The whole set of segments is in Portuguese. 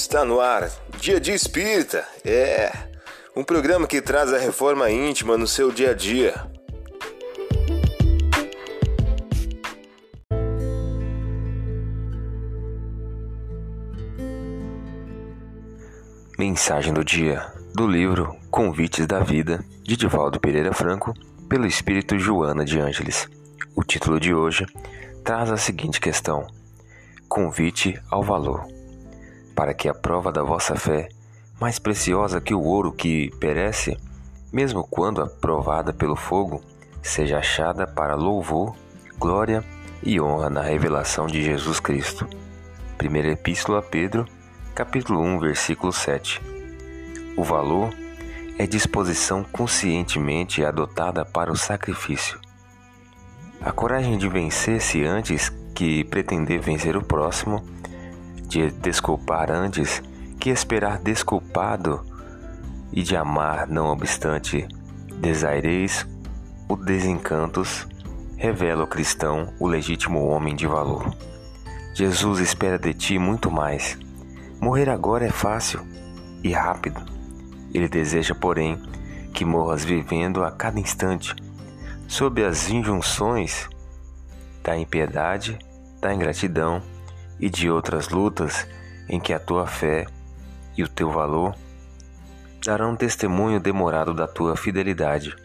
Está no ar, Dia a Dia Espírita, um programa que traz a reforma íntima no seu dia a dia. Mensagem do dia, do livro Convites da Vida, de Divaldo Pereira Franco, pelo espírito Joana de Ângelis. O título de hoje traz a seguinte questão: Convite ao valor. Para que a prova da vossa fé, mais preciosa que o ouro que perece, mesmo quando aprovada pelo fogo, seja achada para louvor, glória e honra na revelação de Jesus Cristo. Primeira Epístola a Pedro, capítulo 1, versículo 7. O valor é disposição conscientemente adotada para o sacrifício. A coragem de vencer-se antes que pretender vencer o próximo, de desculpar antes que esperar desculpado e de amar, não obstante, desaireis o desencantos, revela o cristão, o legítimo homem de valor. Jesus espera de ti muito mais. Morrer agora é fácil e rápido. Ele deseja, porém, que morras vivendo a cada instante, sob as injunções da impiedade, da ingratidão e de outras lutas em que a tua fé e o teu valor darão testemunho demorado da tua fidelidade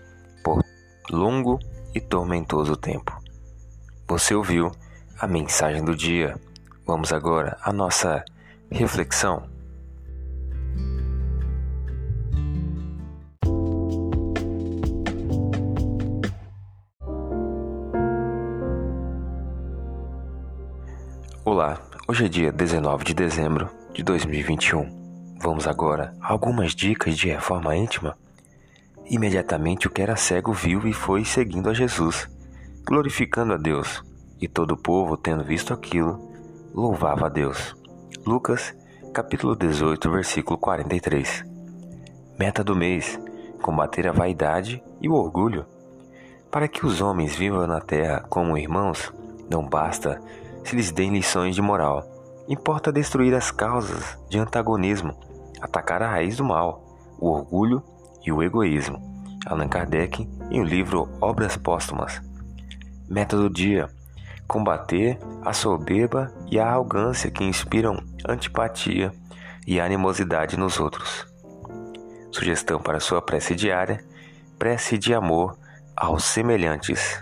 por longo e tormentoso tempo. Você ouviu a mensagem do dia. Vamos agora à nossa reflexão. Olá, hoje é dia 19 de dezembro de 2021. Vamos agora a algumas dicas de reforma íntima. Imediatamente o que era cego viu e foi seguindo a Jesus, glorificando a Deus, e todo o povo, tendo visto aquilo, louvava a Deus. Lucas, capítulo 18, versículo 43. Meta do mês: combater a vaidade e o orgulho. Para que os homens vivam na terra como irmãos, não basta se lhes deem lições de moral. Importa destruir as causas de antagonismo, atacar a raiz do mal, o orgulho e o egoísmo. Allan Kardec, em o livro Obras Póstumas. Meta do dia: combater a soberba e a arrogância que inspiram antipatia e animosidade nos outros. Sugestão para sua prece diária: prece de amor aos semelhantes.